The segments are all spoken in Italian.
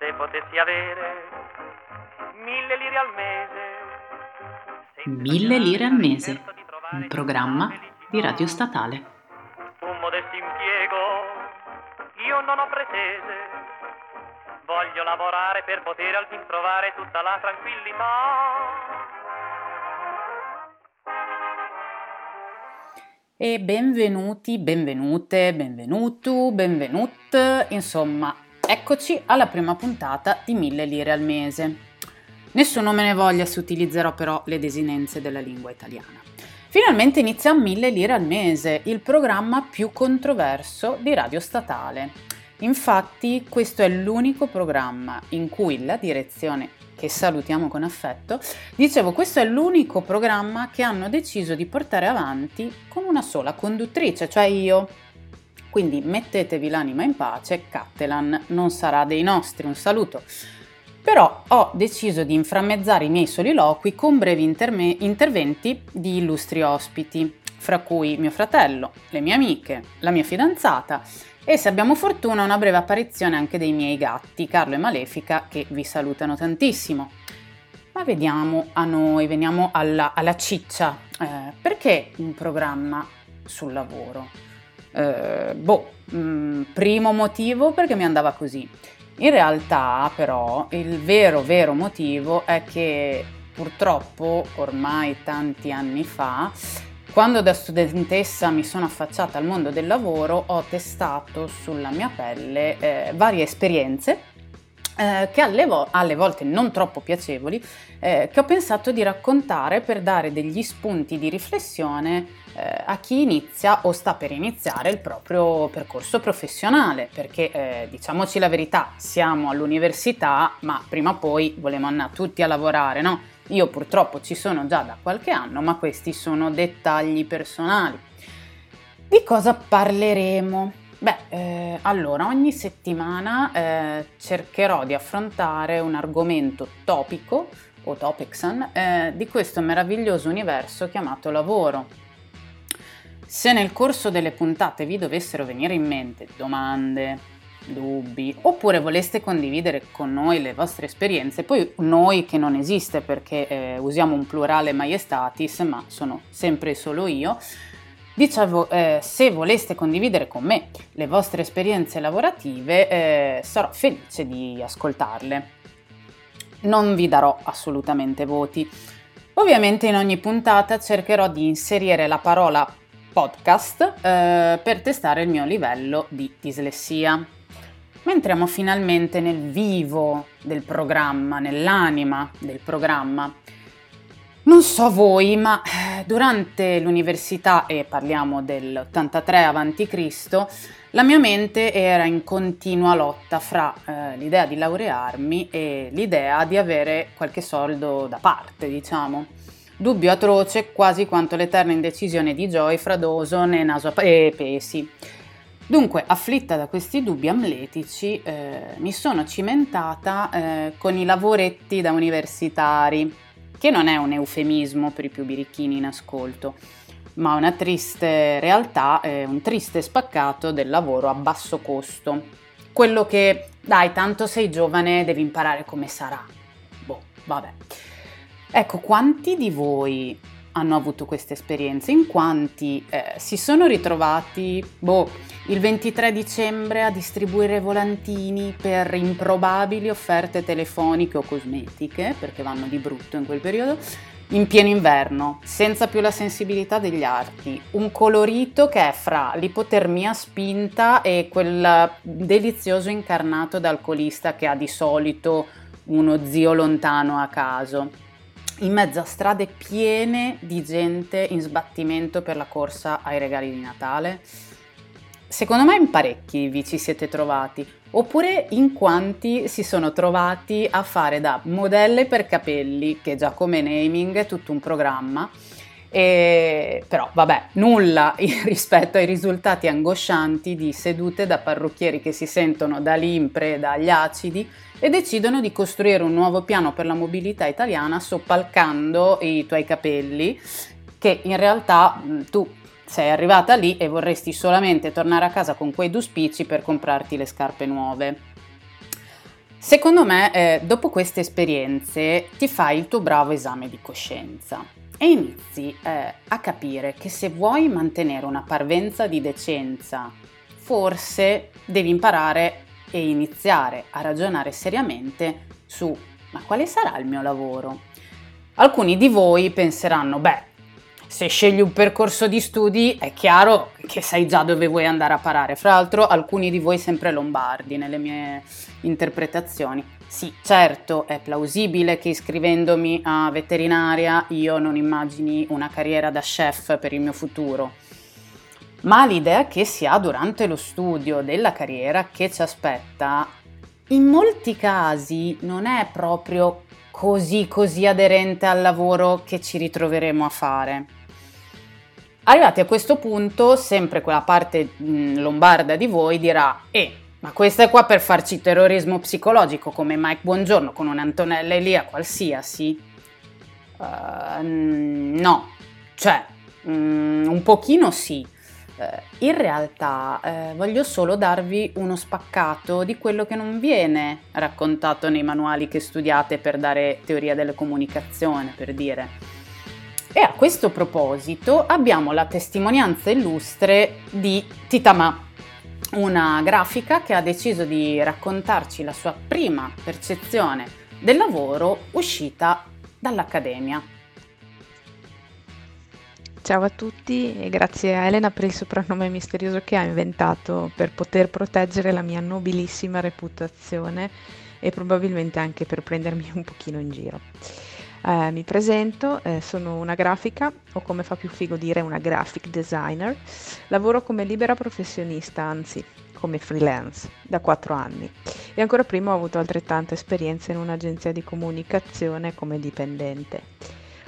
Se potessi avere 1000 lire al mese. 1000 lire al mese, un programma di radio statale. Un modesto impiego, io non ho pretese. Voglio lavorare per poter al fin trovare tutta la tranquillità. E benvenuti, benvenute, benvenutu, benvenut, insomma, eccoci alla prima puntata di 1000 lire al mese. Nessuno me ne voglia se utilizzerò però le desinenze della lingua italiana. Finalmente inizia 1000 lire al mese, il programma più controverso di radio statale. Infatti questo è l'unico programma in cui la direzione, che salutiamo con affetto, questo è l'unico programma che hanno deciso di portare avanti con una sola conduttrice, cioè io. Quindi mettetevi l'anima in pace, Cattelan non sarà dei nostri, un saluto. Però ho deciso di inframmezzare i miei soliloqui con brevi interventi di illustri ospiti, fra cui mio fratello, le mie amiche, la mia fidanzata e, se abbiamo fortuna, una breve apparizione anche dei miei gatti, Carlo e Malefica, che vi salutano tantissimo. Ma vediamo a noi, veniamo alla ciccia. Perché un programma sul lavoro? Primo motivo perché mi andava così. In realtà però il vero motivo è che purtroppo ormai tanti anni fa, quando da studentessa mi sono affacciata al mondo del lavoro, ho testato sulla mia pelle varie esperienze che alle volte non troppo piacevoli, che ho pensato di raccontare per dare degli spunti di riflessione a chi inizia o sta per iniziare il proprio percorso professionale, perché diciamoci la verità, siamo all'università ma prima o poi volevamo andare tutti a lavorare, no? Io purtroppo ci sono già da qualche anno, ma questi sono dettagli personali. Di cosa parleremo? Allora, ogni settimana cercherò di affrontare un argomento topico o topixan di questo meraviglioso universo chiamato lavoro. Se nel corso delle puntate vi dovessero venire in mente domande, dubbi, oppure voleste condividere con noi le vostre esperienze, poi noi che non esiste perché usiamo un plurale maiestatis, ma sono sempre solo io, se voleste condividere con me le vostre esperienze lavorative, sarò felice di ascoltarle. Non vi darò assolutamente voti. Ovviamente in ogni puntata cercherò di inserire la parola podcast per testare il mio livello di dislessia. Ma entriamo finalmente nel vivo del programma, nell'anima del programma. Non so voi, ma durante l'università, e parliamo dell'83 a.C., la mia mente era in continua lotta fra l'idea di laurearmi e l'idea di avere qualche soldo da parte, diciamo. Dubbio atroce quasi quanto l'eterna indecisione di Joy fra Dawson e Naso e Pesi. Dunque, afflitta da questi dubbi amletici, mi sono cimentata con i lavoretti da universitari, che non è un eufemismo per i più birichini in ascolto, ma una triste realtà, un triste spaccato del lavoro a basso costo. Quello che, dai, tanto sei giovane, devi imparare come sarà. Vabbè. Ecco, quanti di voi hanno avuto queste esperienze, in quanti si sono ritrovati il 23 dicembre a distribuire volantini per improbabili offerte telefoniche o cosmetiche, perché vanno di brutto in quel periodo, in pieno inverno, senza più la sensibilità degli arti, un colorito che è fra l'ipotermia spinta e quel delizioso incarnato da alcolista che ha di solito uno zio lontano a caso, in mezzo a strade piene di gente in sbattimento per la corsa ai regali di Natale. Secondo me in parecchi vi ci siete trovati, oppure in quanti si sono trovati a fare da modelle per capelli, che già come naming è tutto un programma, però vabbè, nulla rispetto ai risultati angoscianti di sedute da parrucchieri che si sentono da lì in preda agli acidi e decidono di costruire un nuovo piano per la mobilità italiana soppalcando i tuoi capelli, che in realtà tu sei arrivata lì e vorresti solamente tornare a casa con quei 2 spicci per comprarti le scarpe nuove. Secondo me, dopo queste esperienze ti fai il tuo bravo esame di coscienza e inizi a capire che se vuoi mantenere una parvenza di decenza, forse devi imparare e iniziare a ragionare seriamente su ma quale sarà il mio lavoro. Alcuni di voi penseranno, se scegli un percorso di studi è chiaro che sai già dove vuoi andare a parare. Fra l'altro alcuni di voi sempre lombardi nelle mie interpretazioni. Sì, certo, è plausibile che iscrivendomi a veterinaria io non immagini una carriera da chef per il mio futuro. Ma l'idea che si ha durante lo studio della carriera che ci aspetta, in molti casi non è proprio così aderente al lavoro che ci ritroveremo a fare. Arrivati a questo punto, sempre quella parte lombarda di voi dirà ma questa è qua per farci terrorismo psicologico come Mike Buongiorno con un'Antonella Elia qualsiasi? No, un pochino sì. In realtà voglio solo darvi uno spaccato di quello che non viene raccontato nei manuali che studiate per dare teoria della comunicazione, per dire. E a questo proposito abbiamo la testimonianza illustre di Titama, una grafica che ha deciso di raccontarci la sua prima percezione del lavoro uscita dall'accademia. Ciao a tutti e grazie a Elena per il soprannome misterioso che ha inventato per poter proteggere la mia nobilissima reputazione e probabilmente anche per prendermi un pochino in giro. Mi presento, sono una grafica, o come fa più figo dire una graphic designer, lavoro come libera professionista, anzi come freelance, da 4 anni e ancora prima ho avuto altrettanta esperienza in un'agenzia di comunicazione come dipendente.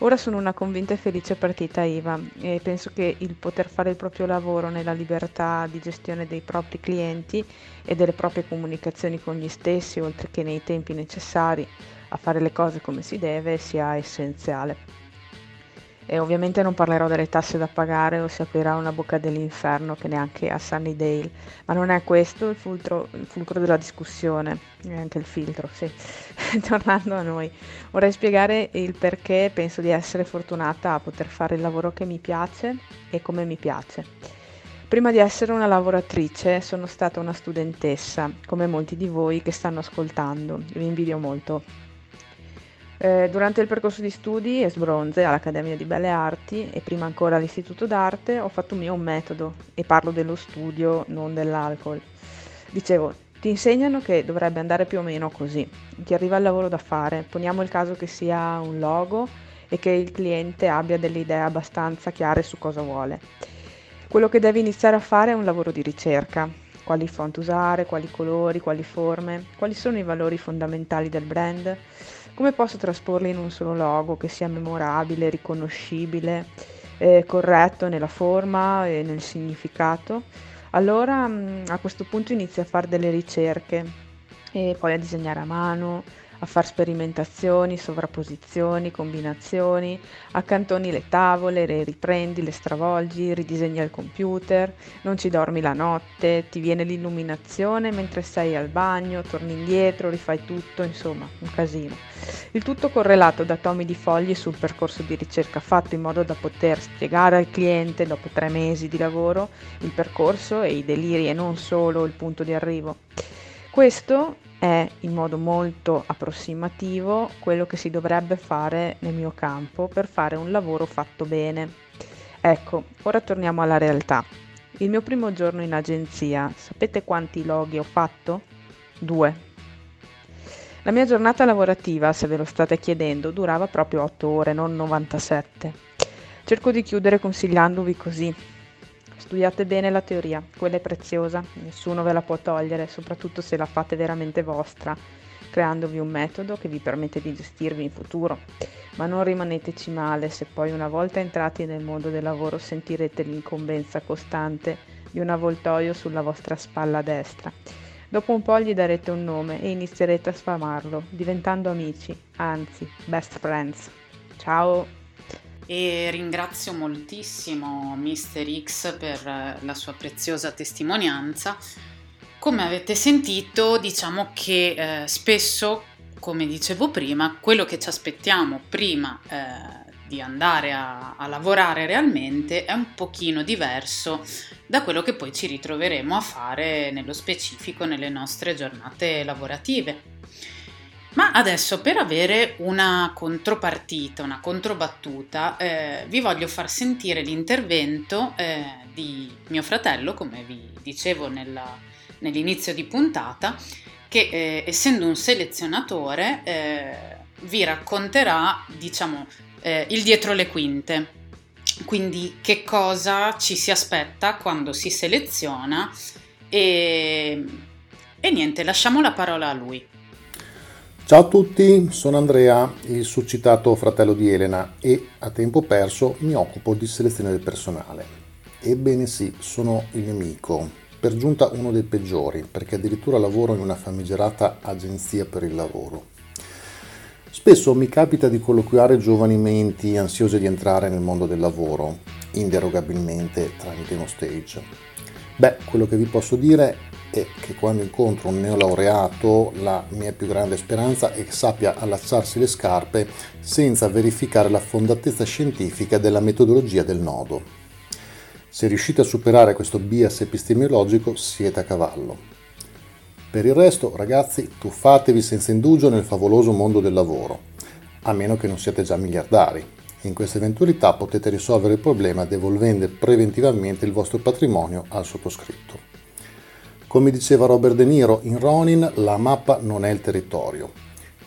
Ora sono una convinta e felice partita IVA e penso che il poter fare il proprio lavoro nella libertà di gestione dei propri clienti e delle proprie comunicazioni con gli stessi, oltre che nei tempi necessari a fare le cose come si deve, sia essenziale. E ovviamente non parlerò delle tasse da pagare o si aprirà una bocca dell'inferno che neanche a Sunnydale, ma non è questo il fulcro della discussione, neanche il filtro, sì. Tornando a noi, vorrei spiegare il perché penso di essere fortunata a poter fare il lavoro che mi piace e come mi piace. Prima di essere una lavoratrice sono stata una studentessa, come molti di voi che stanno ascoltando, vi invidio molto. Durante il percorso di studi e sbronze all'Accademia di Belle Arti e prima ancora all'Istituto d'Arte ho fatto mio un metodo e parlo dello studio, non dell'alcol. Dicevo, ti insegnano che dovrebbe andare più o meno così. Ti arriva il lavoro da fare, poniamo il caso che sia un logo e che il cliente abbia delle idee abbastanza chiare su cosa vuole. Quello che devi iniziare a fare è un lavoro di ricerca. Quali font usare, quali colori, quali forme, quali sono i valori fondamentali del brand, come posso trasporli in un solo logo che sia memorabile, riconoscibile, corretto nella forma e nel significato. Allora a questo punto inizi a fare delle ricerche e poi a disegnare a mano, a fare sperimentazioni, sovrapposizioni, combinazioni, accantoni le tavole, le riprendi, le stravolgi, ridisegni al computer, non ci dormi la notte, ti viene l'illuminazione mentre sei al bagno, torni indietro, rifai tutto, insomma, un casino. Il tutto correlato da tomi di fogli sul percorso di ricerca fatto in modo da poter spiegare al cliente dopo 3 mesi di lavoro il percorso e i deliri e non solo il punto di arrivo. Questo è in modo molto approssimativo quello che si dovrebbe fare nel mio campo per fare un lavoro fatto bene. Ecco, ora torniamo alla realtà. Il mio primo giorno in agenzia, sapete quanti loghi ho fatto? 2. La mia giornata lavorativa, se ve lo state chiedendo, durava proprio 8 ore, non 97. Cerco di chiudere consigliandovi così. Studiate bene la teoria, quella è preziosa, nessuno ve la può togliere, soprattutto se la fate veramente vostra, creandovi un metodo che vi permette di gestirvi in futuro. Ma non rimaneteci male se poi una volta entrati nel mondo del lavoro sentirete l'incombenza costante di un avvoltoio sulla vostra spalla destra. Dopo un po' gli darete un nome e inizierete a sfamarlo, diventando amici, anzi, best friends. Ciao! E ringrazio moltissimo Mr. X per la sua preziosa testimonianza. Come avete sentito, diciamo che spesso, come dicevo prima, quello che ci aspettiamo prima di andare a lavorare realmente è un pochino diverso da quello che poi ci ritroveremo a fare nello specifico nelle nostre giornate lavorative. Ma adesso, per avere una contropartita, una controbattuta, vi voglio far sentire l'intervento di mio fratello, come vi dicevo nell'inizio di puntata, che essendo un selezionatore vi racconterà, diciamo, il dietro le quinte, quindi che cosa ci si aspetta quando si seleziona e niente, lasciamo la parola a lui. Ciao a tutti, sono Andrea, il succitato fratello di Elena, e a tempo perso mi occupo di selezione del personale. Ebbene sì, sono il nemico, per giunta uno dei peggiori, perché addirittura lavoro in una famigerata agenzia per il lavoro. Spesso mi capita di colloquiare giovani menti ansiose di entrare nel mondo del lavoro, inderogabilmente tramite uno stage. Beh, quello che vi posso dire è che quando incontro un neolaureato la mia più grande speranza è che sappia allacciarsi le scarpe senza verificare la fondatezza scientifica della metodologia del nodo. Se riuscite a superare questo bias epistemologico siete a cavallo. Per il resto, ragazzi, tuffatevi senza indugio nel favoloso mondo del lavoro, a meno che non siate già miliardari. In questa eventualità potete risolvere il problema devolvendo preventivamente il vostro patrimonio al sottoscritto. Come diceva Robert De Niro in Ronin, la mappa non è il territorio.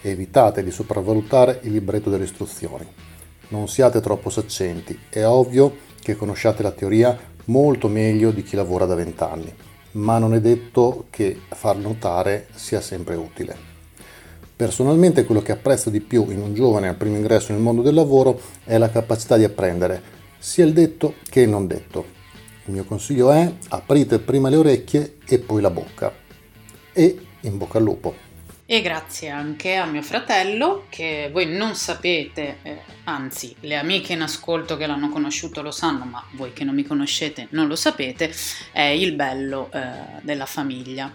Evitate di sopravvalutare il libretto delle istruzioni. Non siate troppo saccenti, è ovvio che conosciate la teoria molto meglio di chi lavora da 20 anni, ma non è detto che far notare sia sempre utile. Personalmente quello che apprezzo di più in un giovane al primo ingresso nel mondo del lavoro è la capacità di apprendere, sia il detto che il non detto. Il mio consiglio è: aprite prima le orecchie e poi la bocca. E in bocca al lupo. E grazie anche a mio fratello, che voi non sapete, anzi le amiche in ascolto che l'hanno conosciuto lo sanno, ma voi che non mi conoscete non lo sapete, è il bello della famiglia.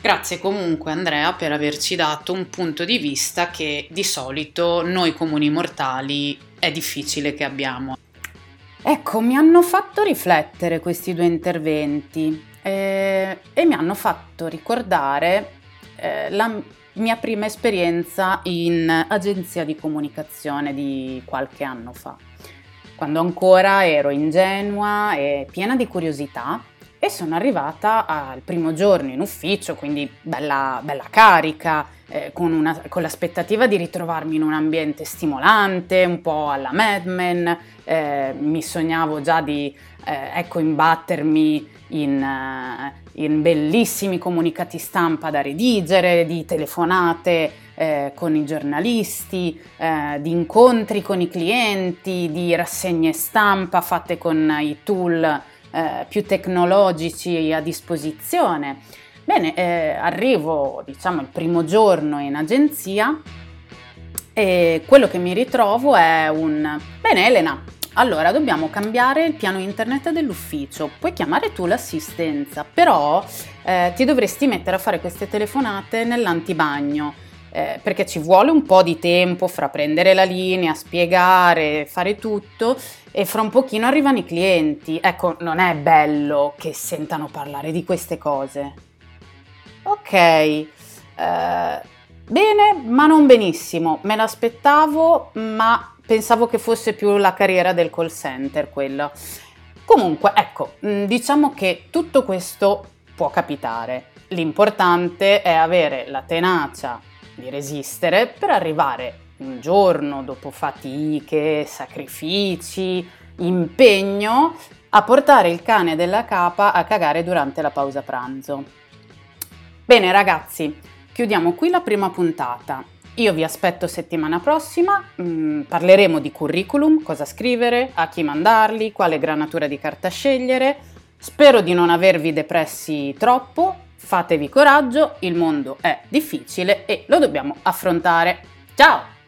Grazie comunque Andrea per averci dato un punto di vista che di solito noi comuni mortali è difficile che abbiamo. Ecco, mi hanno fatto riflettere questi due interventi e mi hanno fatto ricordare la mia prima esperienza in agenzia di comunicazione di qualche anno fa, quando ancora ero ingenua e piena di curiosità e sono arrivata al primo giorno in ufficio, quindi bella carica, con l'aspettativa di ritrovarmi in un ambiente stimolante, un po' alla Mad Men, mi sognavo già di imbattermi in bellissimi comunicati stampa da redigere, di telefonate con i giornalisti, di incontri con i clienti, di rassegne stampa fatte con i tool più tecnologici a disposizione. Bene, arrivo, diciamo, il primo giorno in agenzia e quello che mi ritrovo è Bene Elena, allora dobbiamo cambiare il piano internet dell'ufficio, puoi chiamare tu l'assistenza, però ti dovresti mettere a fare queste telefonate nell'antibagno, perché ci vuole un po' di tempo fra prendere la linea, spiegare, fare tutto e fra un pochino arrivano i clienti. Ecco, non è bello che sentano parlare di queste cose. Ok, bene, ma non benissimo, me l'aspettavo, ma pensavo che fosse più la carriera del call center quella. Comunque, ecco, diciamo che tutto questo può capitare. L'importante è avere la tenacia di resistere per arrivare un giorno, dopo fatiche, sacrifici, impegno, a portare il cane della capa a cagare durante la pausa pranzo. Bene ragazzi, chiudiamo qui la prima puntata. Io vi aspetto settimana prossima, parleremo di curriculum, cosa scrivere, a chi mandarli, quale granatura di carta scegliere. Spero di non avervi depressi troppo, fatevi coraggio, il mondo è difficile e lo dobbiamo affrontare. Ciao!